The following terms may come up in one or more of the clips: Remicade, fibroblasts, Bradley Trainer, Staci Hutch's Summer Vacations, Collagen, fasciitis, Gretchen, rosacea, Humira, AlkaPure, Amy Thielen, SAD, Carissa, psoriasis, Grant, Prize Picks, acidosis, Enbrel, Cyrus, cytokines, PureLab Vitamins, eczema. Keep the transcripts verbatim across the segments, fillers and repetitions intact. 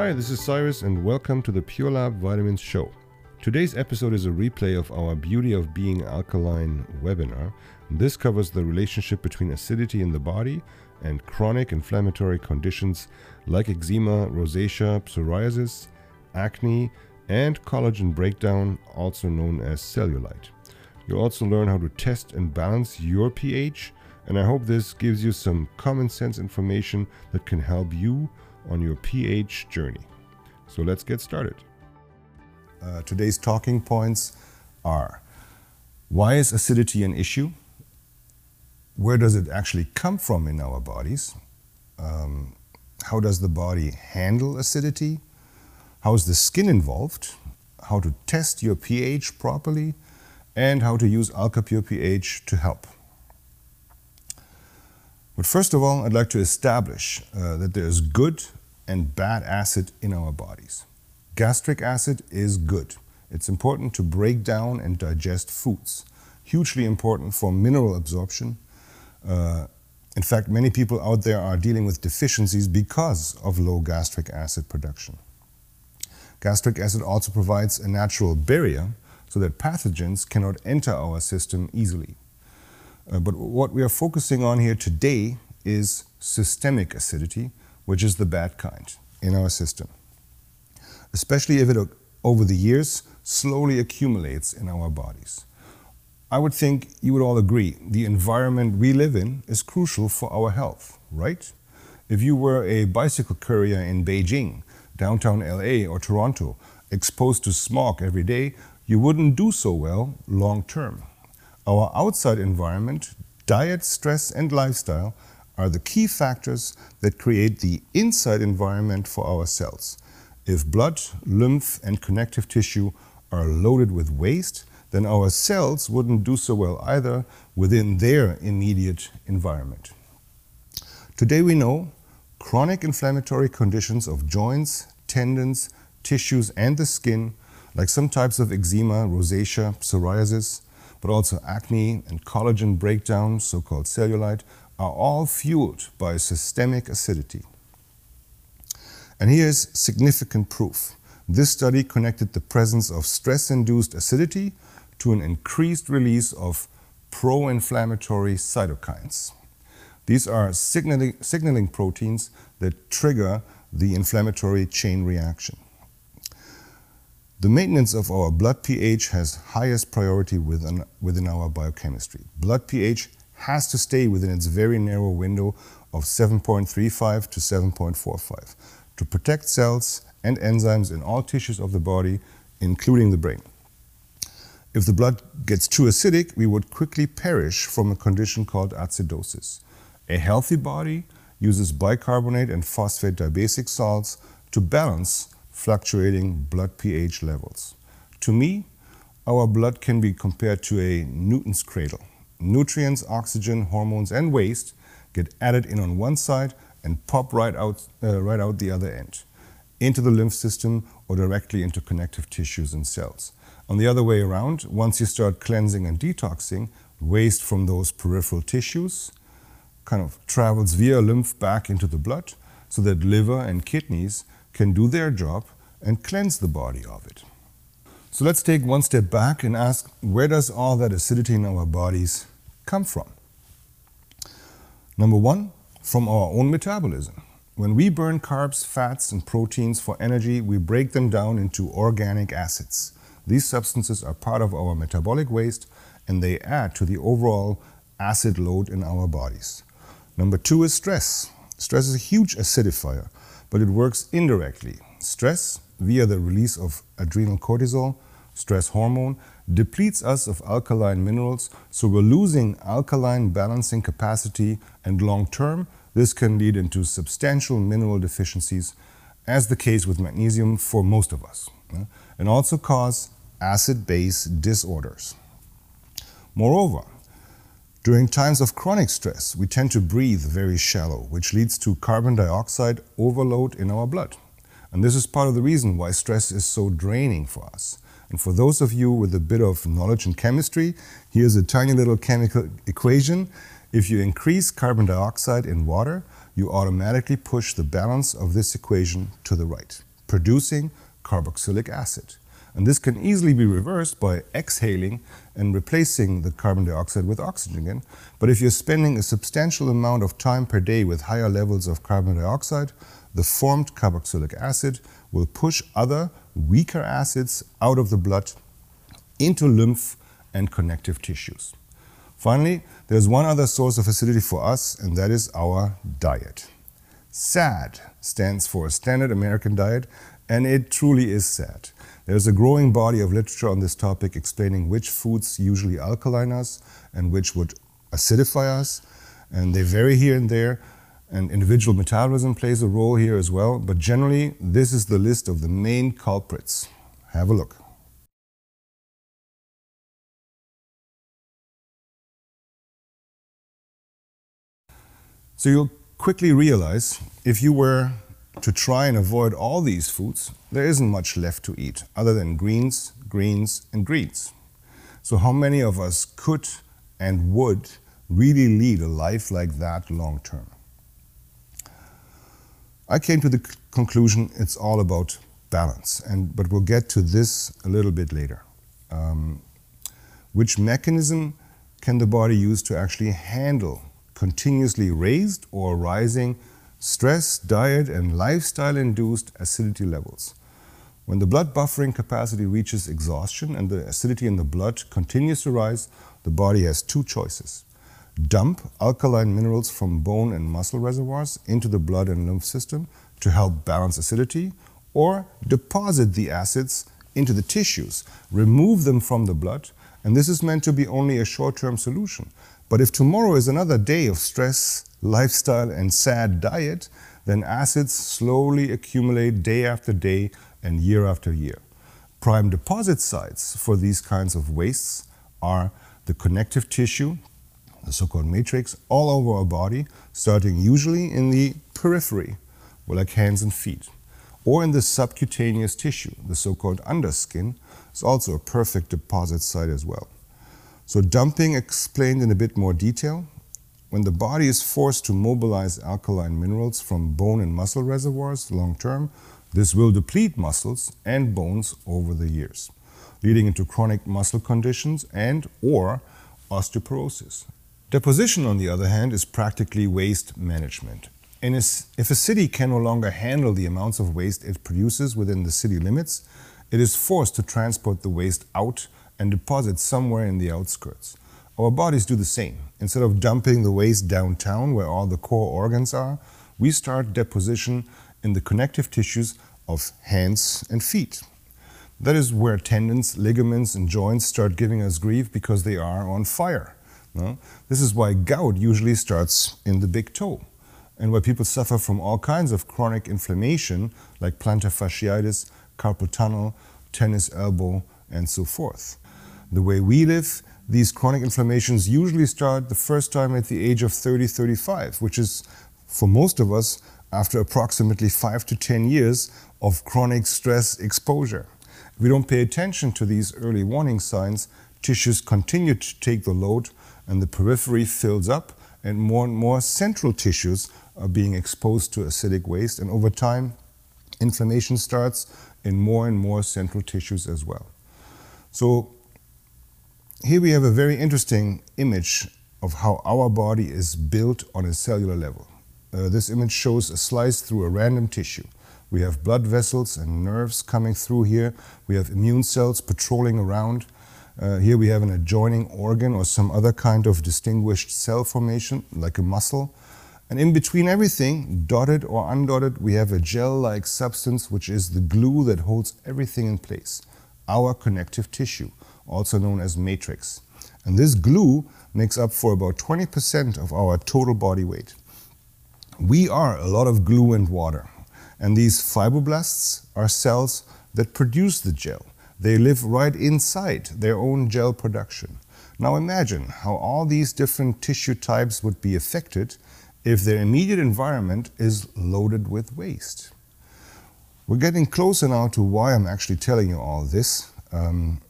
Hi, this is Cyrus and welcome to the PureLab Vitamins show. Today's episode is a replay of our Beauty of Being Alkaline webinar. This covers the relationship between acidity in the body and chronic inflammatory conditions like eczema, rosacea, psoriasis, acne, and collagen breakdown, also known as cellulite. You'll also learn how to test and balance your pH, and I hope this gives you some common sense information that can help you on your pH journey. So let's get started. Uh, today's talking points are: why is acidity an issue? Where does it actually come from in our bodies? Um, how does the body handle acidity? How is the skin involved? How to test your pH properly? And how to use AlkaPure pH to help. But first of all, I'd like to establish uh, that there is good and bad acid in our bodies. Gastric acid is good. It's important to break down and digest foods. Hugely important for mineral absorption. Uh, in fact, many people out there are dealing with deficiencies because of low gastric acid production. Gastric acid also provides a natural barrier so that pathogens cannot enter our system easily. Uh, but what we are focusing on here today is systemic acidity, which is the bad kind in our system, especially if it over the years slowly accumulates in our bodies. I would think you would all agree the environment we live in is crucial for our health, right? If you were a bicycle courier in Beijing, downtown L A or Toronto, exposed to smog every day, you wouldn't do so well long term. Our outside environment, diet, stress, and lifestyle are the key factors that create the inside environment for our cells. If blood, lymph, and connective tissue are loaded with waste, then our cells wouldn't do so well either within their immediate environment. Today we know chronic inflammatory conditions of joints, tendons, tissues, and the skin, like some types of eczema, rosacea, psoriasis, but also acne and collagen breakdown, so-called cellulite, are all fueled by systemic acidity. And here's significant proof. This study connected the presence of stress-induced acidity to an increased release of pro-inflammatory cytokines. These are signaling, signaling proteins that trigger the inflammatory chain reaction. The maintenance of our blood pH has highest priority within, within our biochemistry. Blood pH has to stay within its very narrow window of seven point three five to seven point four five to protect cells and enzymes in all tissues of the body, including the brain. If the blood gets too acidic, we would quickly perish from a condition called acidosis. A healthy body uses bicarbonate and phosphate dibasic salts to balance fluctuating blood pH levels. To me, our blood can be compared to a Newton's cradle. Nutrients, oxygen, hormones, and waste get added in on one side and pop right out, uh, right out the other end, into the lymph system or directly into connective tissues and cells. On the other way around, once you start cleansing and detoxing, waste from those peripheral tissues kind of travels via lymph back into the blood so that liver and kidneys can do their job and cleanse the body of it. So let's take one step back and ask, where does all that acidity in our bodies come from? Number one, from our own metabolism. When we burn carbs, fats, and proteins for energy, we break them down into organic acids. These substances are part of our metabolic waste and they add to the overall acid load in our bodies. Number two is stress. Stress is a huge acidifier, but it works indirectly. Stress, via the release of adrenal cortisol, stress hormone, depletes us of alkaline minerals, so we're losing alkaline balancing capacity, and long term, this can lead into substantial mineral deficiencies, as the case with magnesium for most of us, and also cause acid-base disorders. Moreover, during times of chronic stress, we tend to breathe very shallow, which leads to carbon dioxide overload in our blood. And this is part of the reason why stress is so draining for us. And for those of you with a bit of knowledge in chemistry, here's a tiny little chemical equation. If you increase carbon dioxide in water, you automatically push the balance of this equation to the right. producing carboxylic acid. And this can easily be reversed by exhaling and replacing the carbon dioxide with oxygen again. But if you're spending a substantial amount of time per day with higher levels of carbon dioxide, the formed carboxylic acid will push other weaker acids out of the blood into lymph and connective tissues. Finally, there's one other source of acidity for us, and that is our diet. S A D stands for Standard American Diet, and it truly is sad. There's a growing body of literature on this topic explaining which foods usually alkaline us and which would acidify us, and they vary here and there, and individual metabolism plays a role here as well, but generally this is the list of the main culprits. Have a look. So you'll quickly realize if you were to try and avoid all these foods, there isn't much left to eat other than greens, greens, and greens. So how many of us could and would really lead a life like that long term? I came to the conclusion it's all about balance, and but we'll get to this a little bit later. Um, which mechanism can the body use to actually handle continuously raised or rising stress, diet, and lifestyle-induced acidity levels? When the blood buffering capacity reaches exhaustion and the acidity in the blood continues to rise, the body has two choices. Dump alkaline minerals from bone and muscle reservoirs into the blood and lymph system to help balance acidity, or deposit the acids into the tissues, remove them from the blood, and this is meant to be only a short-term solution. But if tomorrow is another day of stress, lifestyle, and S A D diet, then acids slowly accumulate day after day and year after year. Prime deposit sites for these kinds of wastes are the connective tissue, the so-called matrix, all over our body, starting usually in the periphery, like hands and feet, or in the subcutaneous tissue, the so-called underskin, is also a perfect deposit site as well. So dumping explained in a bit more detail. When the body is forced to mobilize alkaline minerals from bone and muscle reservoirs long term, this will deplete muscles and bones over the years, leading into chronic muscle conditions and or osteoporosis. Deposition, on the other hand, is practically waste management. And if a city can no longer handle the amounts of waste it produces within the city limits, it is forced to transport the waste out and deposit somewhere in the outskirts. Our bodies do the same. Instead of dumping the waste downtown where all the core organs are, we start deposition in the connective tissues of hands and feet. That is where tendons, ligaments, and joints start giving us grief because they are on fire. No? This is why gout usually starts in the big toe, and why people suffer from all kinds of chronic inflammation like plantar fasciitis, carpal tunnel, tennis elbow, and so forth. The way we live, these chronic inflammations usually start the first time at the age of thirty to thirty-five, which is, for most of us, after approximately five to ten years of chronic stress exposure. If we don't pay attention to these early warning signs, tissues continue to take the load and the periphery fills up, and more and more central tissues are being exposed to acidic waste, and over time, inflammation starts in more and more central tissues as well. So, here we have a very interesting image of how our body is built on a cellular level. Uh, this image shows a slice through a random tissue. We have blood vessels and nerves coming through here. We have immune cells patrolling around. Uh, here we have an adjoining organ or some other kind of distinguished cell formation, like a muscle. And in between everything, dotted or undotted, we have a gel-like substance, which is the glue that holds everything in place, our connective tissue, also known as matrix. And this glue makes up for about twenty percent of our total body weight. We are a lot of glue and water. And these fibroblasts are cells that produce the gel. They live right inside their own gel production. Now imagine how all these different tissue types would be affected if their immediate environment is loaded with waste. We're getting closer now to why I'm actually telling you all this. Um,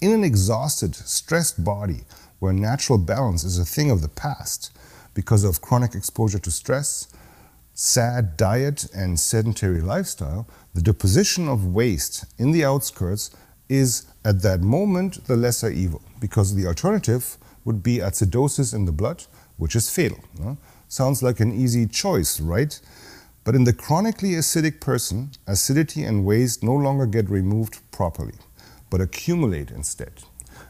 In an exhausted, stressed body, where natural balance is a thing of the past because of chronic exposure to stress, S A D diet and sedentary lifestyle, the deposition of waste in the outskirts is at that moment the lesser evil, because the alternative would be acidosis in the blood, which is fatal. No? Sounds like an easy choice, right? But in the chronically acidic person, acidity and waste no longer get removed properly, but accumulate instead.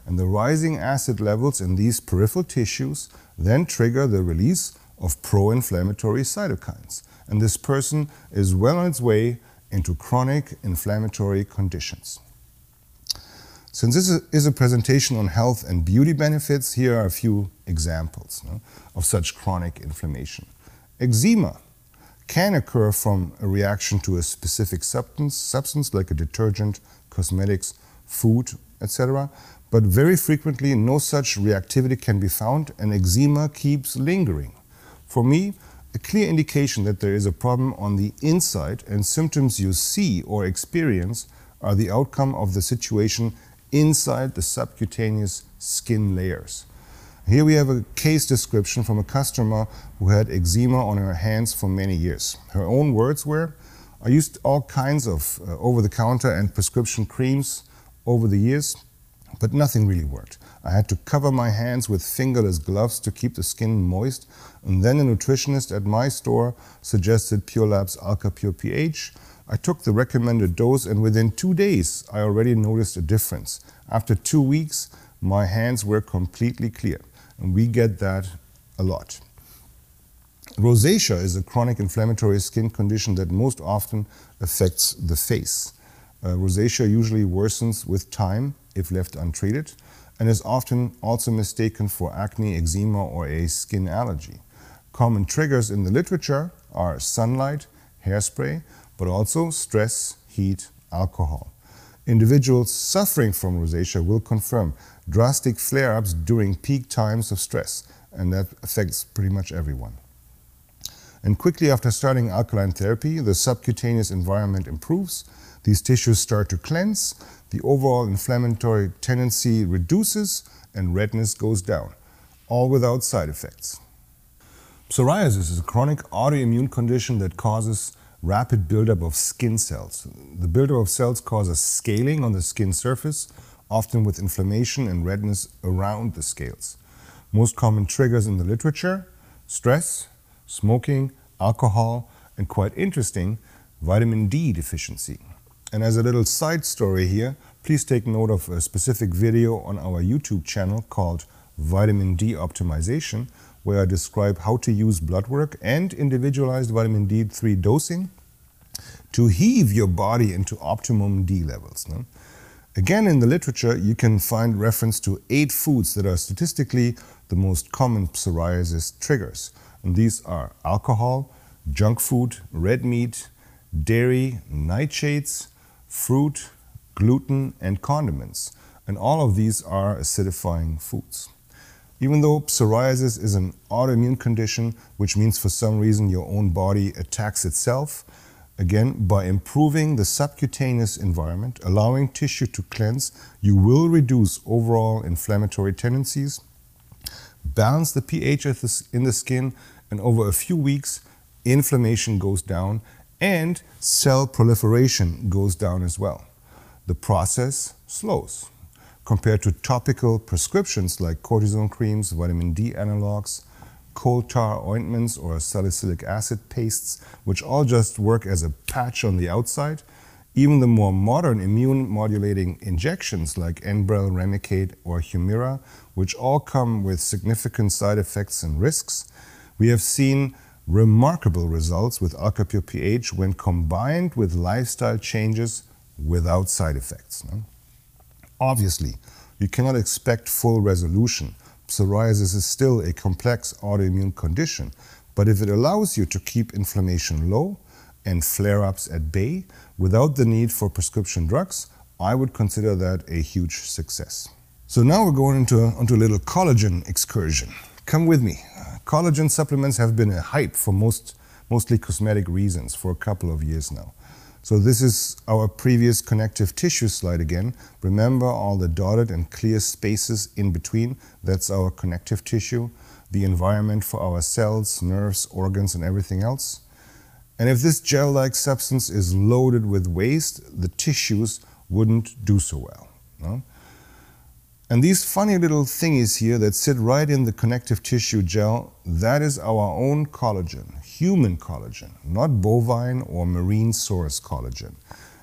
And the rising acid levels in these peripheral tissues then trigger the release of pro-inflammatory cytokines. And this person is well on its way into chronic inflammatory conditions. Since this is a presentation on health and beauty benefits, here are a few examples no, of such chronic inflammation. Eczema can occur from a reaction to a specific substance, substance like a detergent, cosmetics, food, et cetera. But very frequently, no such reactivity can be found, and eczema keeps lingering. For me, a clear indication that there is a problem on the inside, and symptoms you see or experience are the outcome of the situation inside the subcutaneous skin layers. Here we have a case description from a customer who had eczema on her hands for many years. Her own words were, I used all kinds of uh, over-the-counter and prescription creams over the years, but nothing really worked. I had to cover my hands with fingerless gloves to keep the skin moist, and then a nutritionist at my store suggested PureLab's AlkaPure P H. I took the recommended dose, and within two days I already noticed a difference. After two weeks, my hands were completely clear, and we get that a lot. Rosacea is a chronic inflammatory skin condition that most often affects the face. Uh, rosacea usually worsens with time if left untreated, and is often also mistaken for acne, eczema, or a skin allergy. Common triggers in the literature are sunlight, hairspray, but also stress, heat, alcohol. Individuals suffering from rosacea will confirm drastic flare-ups during peak times of stress, and that affects pretty much everyone. And quickly after starting alkaline therapy, the subcutaneous environment improves, these tissues start to cleanse, the overall inflammatory tendency reduces, and redness goes down, all without side effects. Psoriasis is a chronic autoimmune condition that causes rapid buildup of skin cells. The buildup of cells causes scaling on the skin surface, often with inflammation and redness around the scales. Most common triggers in the literature, stress, smoking, alcohol, and quite interesting, vitamin D deficiency. And as a little side story here, please take note of a specific video on our YouTube channel called Vitamin D Optimization, where I describe how to use blood work and individualized vitamin D three dosing to heave your body into optimum D levels. No? Again, in the literature, you can find reference to eight foods that are statistically the most common psoriasis triggers. And these are alcohol, junk food, red meat, dairy, nightshades, fruit, gluten, and condiments. And all of these are acidifying foods. Even though psoriasis is an autoimmune condition, which means for some reason your own body attacks itself, again, by improving the subcutaneous environment, allowing tissue to cleanse, you will reduce overall inflammatory tendencies, balance the pH in the skin, and over a few weeks, inflammation goes down and cell proliferation goes down as well. The process slows. Compared to topical prescriptions like cortisone creams, vitamin D analogs, coal tar ointments or salicylic acid pastes, which all just work as a patch on the outside, even the more modern immune modulating injections like Enbrel, Remicade or Humira, which all come with significant side effects and risks, we have seen remarkable results with AlkaPure P H when combined with lifestyle changes without side effects. No? Obviously, you cannot expect full resolution. Psoriasis is still a complex autoimmune condition, but if it allows you to keep inflammation low and flare-ups at bay without the need for prescription drugs, I would consider that a huge success. So now we're going into a, onto a little collagen excursion. Come with me. Uh, collagen supplements have been a hype for most, mostly cosmetic reasons for a couple of years now. So this is our previous connective tissue slide again. Remember all the dotted and clear spaces in between. That's our connective tissue, the environment for our cells, nerves, organs, and everything else. And if this gel-like substance is loaded with waste, the tissues wouldn't do so well. No? And these funny little thingies here that sit right in the connective tissue gel, that is our own collagen, human collagen, not bovine or marine source collagen.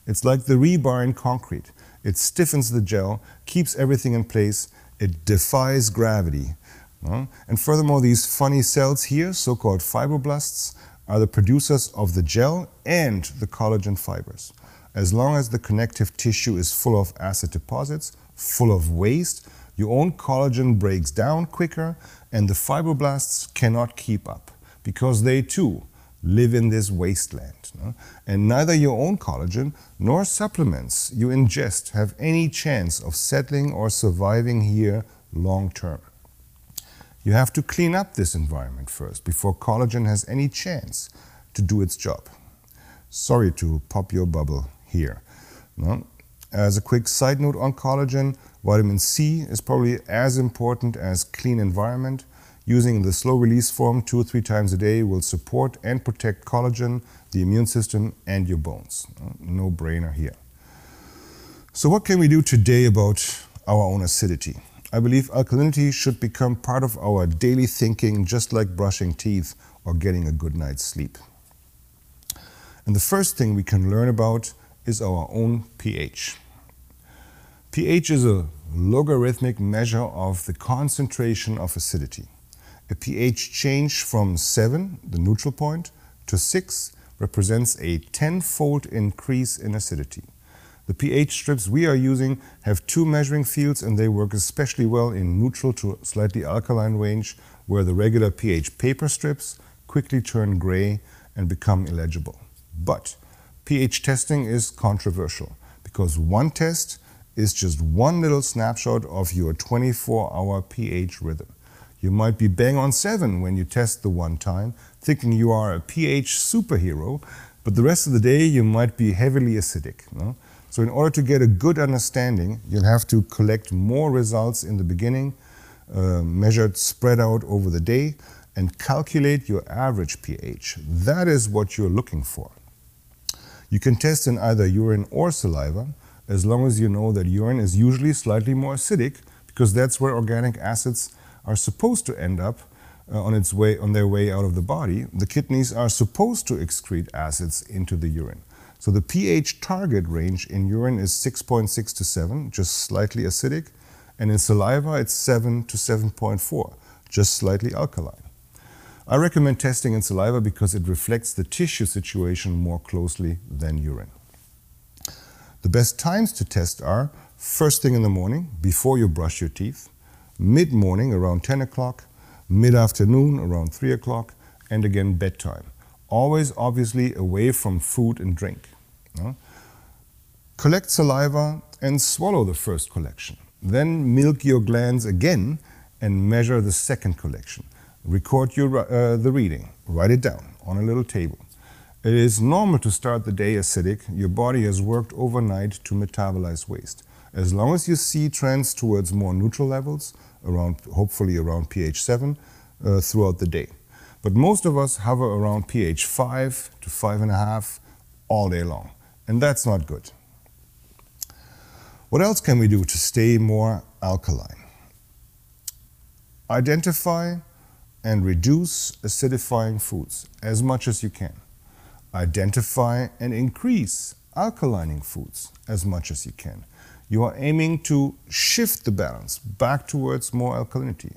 It's like the rebar in concrete. It stiffens the gel, keeps everything in place, it defies gravity. No? And furthermore, these funny cells here, so-called fibroblasts, are the producers of the gel and the collagen fibers. As long as the connective tissue is full of acid deposits, full of waste, your own collagen breaks down quicker and the fibroblasts cannot keep up because they too live in this wasteland. No? And neither your own collagen nor supplements you ingest have any chance of settling or surviving here long term. You have to clean up this environment first before collagen has any chance to do its job. Sorry to pop your bubble here. No? As a quick side note on collagen, vitamin C is probably as important as clean environment. Using the slow release form two or three times a day will support and protect collagen, the immune system and your bones. No brainer here. So what can we do today about our own acidity? I believe alkalinity should become part of our daily thinking, just like brushing teeth or getting a good night's sleep. And the first thing we can learn about is our own pH. pH is a logarithmic measure of the concentration of acidity. A pH change from seven, the neutral point, to six represents a tenfold increase in acidity. The pH strips we are using have two measuring fields and they work especially well in neutral to slightly alkaline range, where the regular pH paper strips quickly turn gray and become illegible. But pH testing is controversial because one test is just one little snapshot of your twenty-four hour pH rhythm. You might be bang on seven when you test the one time, thinking you are a pH superhero, but the rest of the day you might be heavily acidic. No? So in order to get a good understanding, you'll have to collect more results in the beginning, uh, measured spread out over the day, and calculate your average pH. That is what you're looking for. You can test in either urine or saliva, as long as you know that urine is usually slightly more acidic, because that's where organic acids are supposed to end up uh, on, its way, on their way out of the body. The kidneys are supposed to excrete acids into the urine. So the pH target range in urine is six point six to seven, just slightly acidic, and in saliva it's seven to seven point four, just slightly alkaline. I recommend testing in saliva because it reflects the tissue situation more closely than urine. The best times to test are first thing in the morning, before you brush your teeth, mid-morning around ten o'clock, mid-afternoon around three o'clock, and again bedtime. Always obviously away from food and drink. No? Collect saliva and swallow the first collection. Then milk your glands again and measure the second collection. Record your, uh, the reading, write it down on a little table. It is normal to start the day acidic. Your body has worked overnight to metabolize waste. As long as you see trends towards more neutral levels, around, hopefully around pH seven, uh, throughout the day. But most of us hover around pH five to five point five all day long, and that's not good. What else can we do to stay more alkaline? Identify and reduce acidifying foods as much as you can. Identify and increase alkalining foods as much as you can. You are aiming to shift the balance back towards more alkalinity.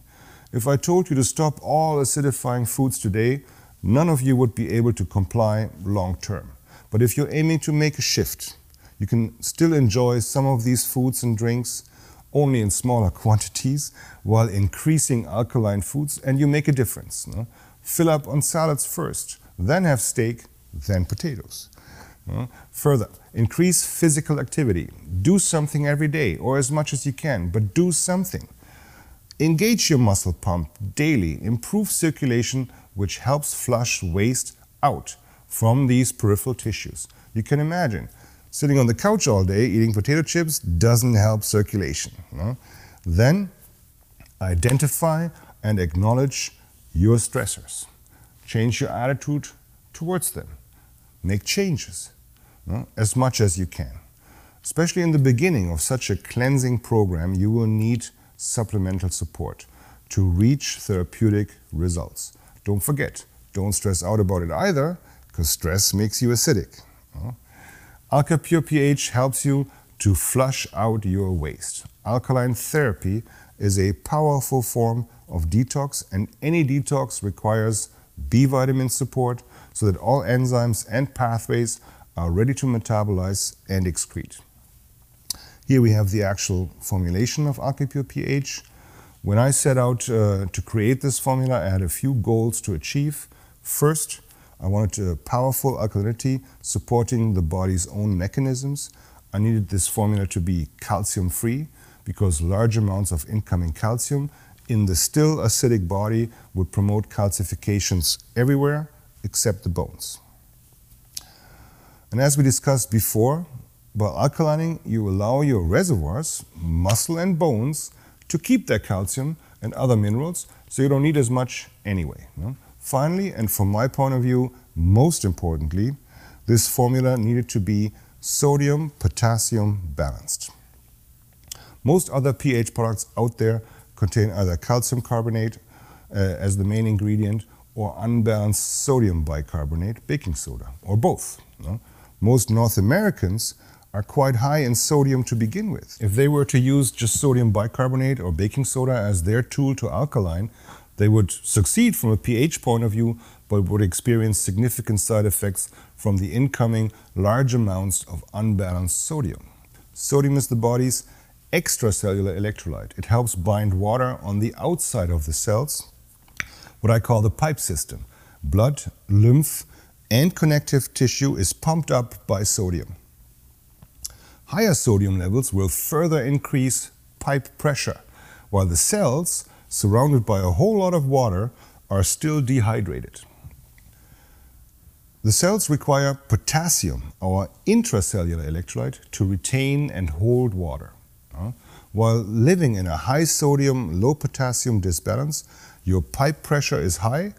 If I told you to stop all acidifying foods today, none of you would be able to comply long term. But if you're aiming to make a shift, you can still enjoy some of these foods and drinks only in smaller quantities while increasing alkaline foods, and you make a difference. No? Fill up on salads first, then have steak, than potatoes. No? Further, increase physical activity. Do something every day or as much as you can, but do something. Engage your muscle pump daily. Improve circulation, which helps flush waste out from these peripheral tissues. You can imagine, sitting on the couch all day eating potato chips doesn't help circulation. No? Then, identify and acknowledge your stressors. Change your attitude towards them. make changes, you know, as much as you can. Especially in the beginning of such a cleansing program, you will need supplemental support to reach therapeutic results. Don't forget, don't stress out about it either, because stress makes you acidic. You know? AlkaPure pH helps you to flush out your waste. Alkaline therapy is a powerful form of detox, and any detox requires B vitamin support so that all enzymes and pathways are ready to metabolize and excrete. Here we have the actual formulation of AlkaPure pH. When I set out uh, to create this formula, I had a few goals to achieve. First, I wanted a powerful alkalinity supporting the body's own mechanisms. I needed this formula to be calcium-free, because large amounts of incoming calcium in the still acidic body would promote calcifications everywhere except the bones. And as we discussed before, by alkalining, you allow your reservoirs, muscle and bones, to keep their calcium and other minerals, so you don't need as much anyway. You know? Finally, and from my point of view, most importantly, this formula needed to be sodium-potassium balanced. Most other pH products out there contain either calcium carbonate uh, as the main ingredient, or unbalanced sodium bicarbonate, baking soda, or both. You know? Most North Americans are quite high in sodium to begin with. If they were to use just sodium bicarbonate or baking soda as their tool to alkaline, they would succeed from a pH point of view, but would experience significant side effects from the incoming large amounts of unbalanced sodium. Sodium is the body's extracellular electrolyte. It helps bind water on the outside of the cells, what I call the pipe system. Blood, lymph, and connective tissue is pumped up by sodium. Higher sodium levels will further increase pipe pressure, while the cells, surrounded by a whole lot of water, are still dehydrated. The cells require potassium, our intracellular electrolyte, to retain and hold water. Uh, while living in a high sodium, low potassium disbalance, your pipe pressure is high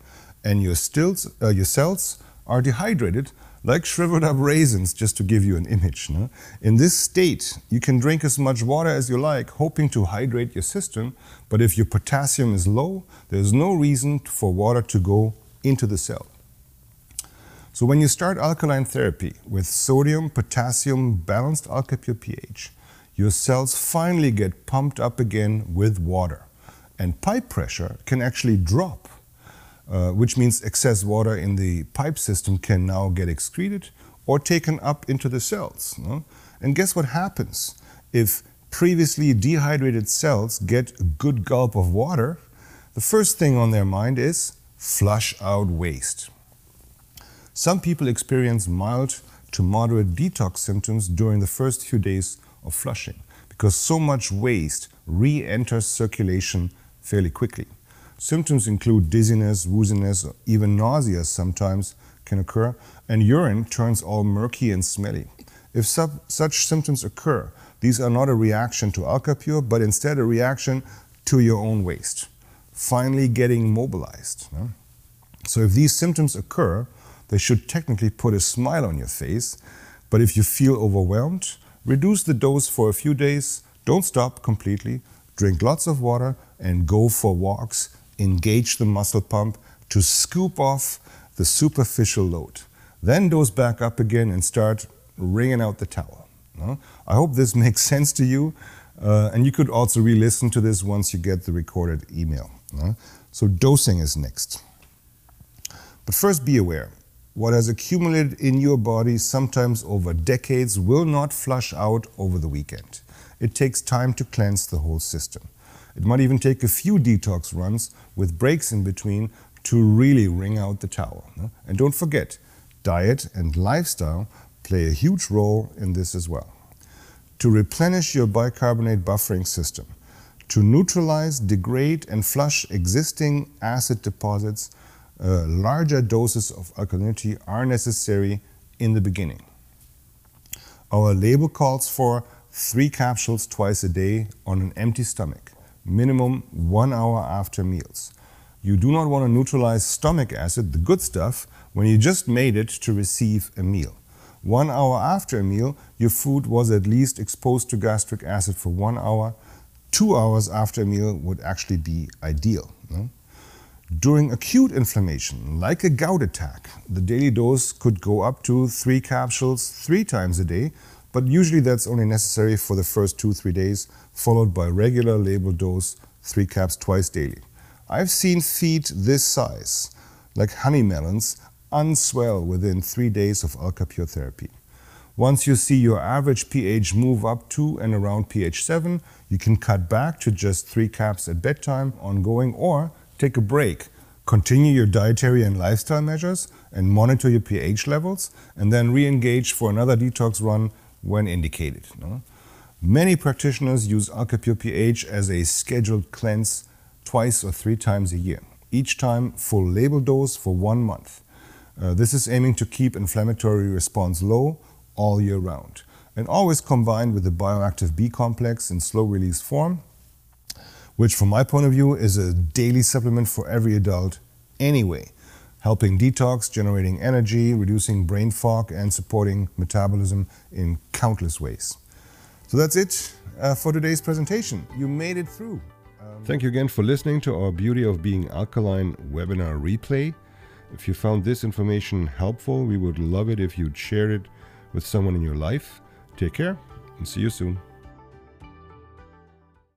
and your, stills, uh, your cells are dehydrated, like shriveled up raisins, just to give you an image. No? In this state, you can drink as much water as you like, hoping to hydrate your system, but if your potassium is low, there's no reason for water to go into the cell. So when you start alkaline therapy with sodium, potassium, balanced AlkaPure pH, your cells finally get pumped up again with water. And pipe pressure can actually drop, Uh, which means excess water in the pipe system can now get excreted or taken up into the cells. You know? And guess what happens? If previously dehydrated cells get a good gulp of water, the first thing on their mind is flush out waste. Some people experience mild to moderate detox symptoms during the first few days of flushing, because so much waste re-enters circulation fairly quickly. Symptoms include dizziness, wooziness, or even nausea sometimes can occur, and urine turns all murky and smelly. If sub, such symptoms occur, these are not a reaction to AlkaPure, but instead a reaction to your own waste, finally getting mobilized. You know? So if these symptoms occur, they should technically put a smile on your face, but if you feel overwhelmed, reduce the dose for a few days, don't stop completely, drink lots of water, and go for walks. Engage the muscle pump to scoop off the superficial load. Then dose back up again and start wringing out the towel. You know? I hope this makes sense to you. Uh, and you could also re-listen to this once you get the recorded email. You know? So dosing is next. But first, be aware. What has accumulated in your body, sometimes over decades, will not flush out over the weekend. It takes time to cleanse the whole system. It might even take a few detox runs with breaks in between to really wring out the towel. And don't forget, diet and lifestyle play a huge role in this as well. To replenish your bicarbonate buffering system, to neutralize, degrade, and flush existing acid deposits, uh, larger doses of alkalinity are necessary in the beginning. Our label calls for three capsules twice a day on an empty stomach, minimum one hour after meals. You do not want to neutralize stomach acid, the good stuff, when you just made it to receive a meal. One hour after a meal, your food was at least exposed to gastric acid for one hour. Two hours after a meal would actually be ideal. No? During acute inflammation, like a gout attack, the daily dose could go up to three capsules three times a day, but usually that's only necessary for the first two, three days, followed by regular labeled dose, three caps twice daily. I've seen feet this size, like honey melons, unswell within three days of AlkaPure therapy. Once you see your average pH move up to and around pH seven, you can cut back to just three caps at bedtime ongoing, or take a break, continue your dietary and lifestyle measures and monitor your pH levels, and then re-engage for another detox run when indicated. No? Many practitioners use AlkaPure pH as a scheduled cleanse twice or three times a year, each time full label dose for one month. Uh, this is aiming to keep inflammatory response low all year round, and always combined with the bioactive B complex in slow release form, which from my point of view is a daily supplement for every adult anyway, helping detox, generating energy, reducing brain fog, and supporting metabolism in countless ways. So that's it uh, for today's presentation. You made it through. Um, Thank you again for listening to our Beauty of Being Alkaline webinar replay. If you found this information helpful, we would love it if you'd share it with someone in your life. Take care and see you soon.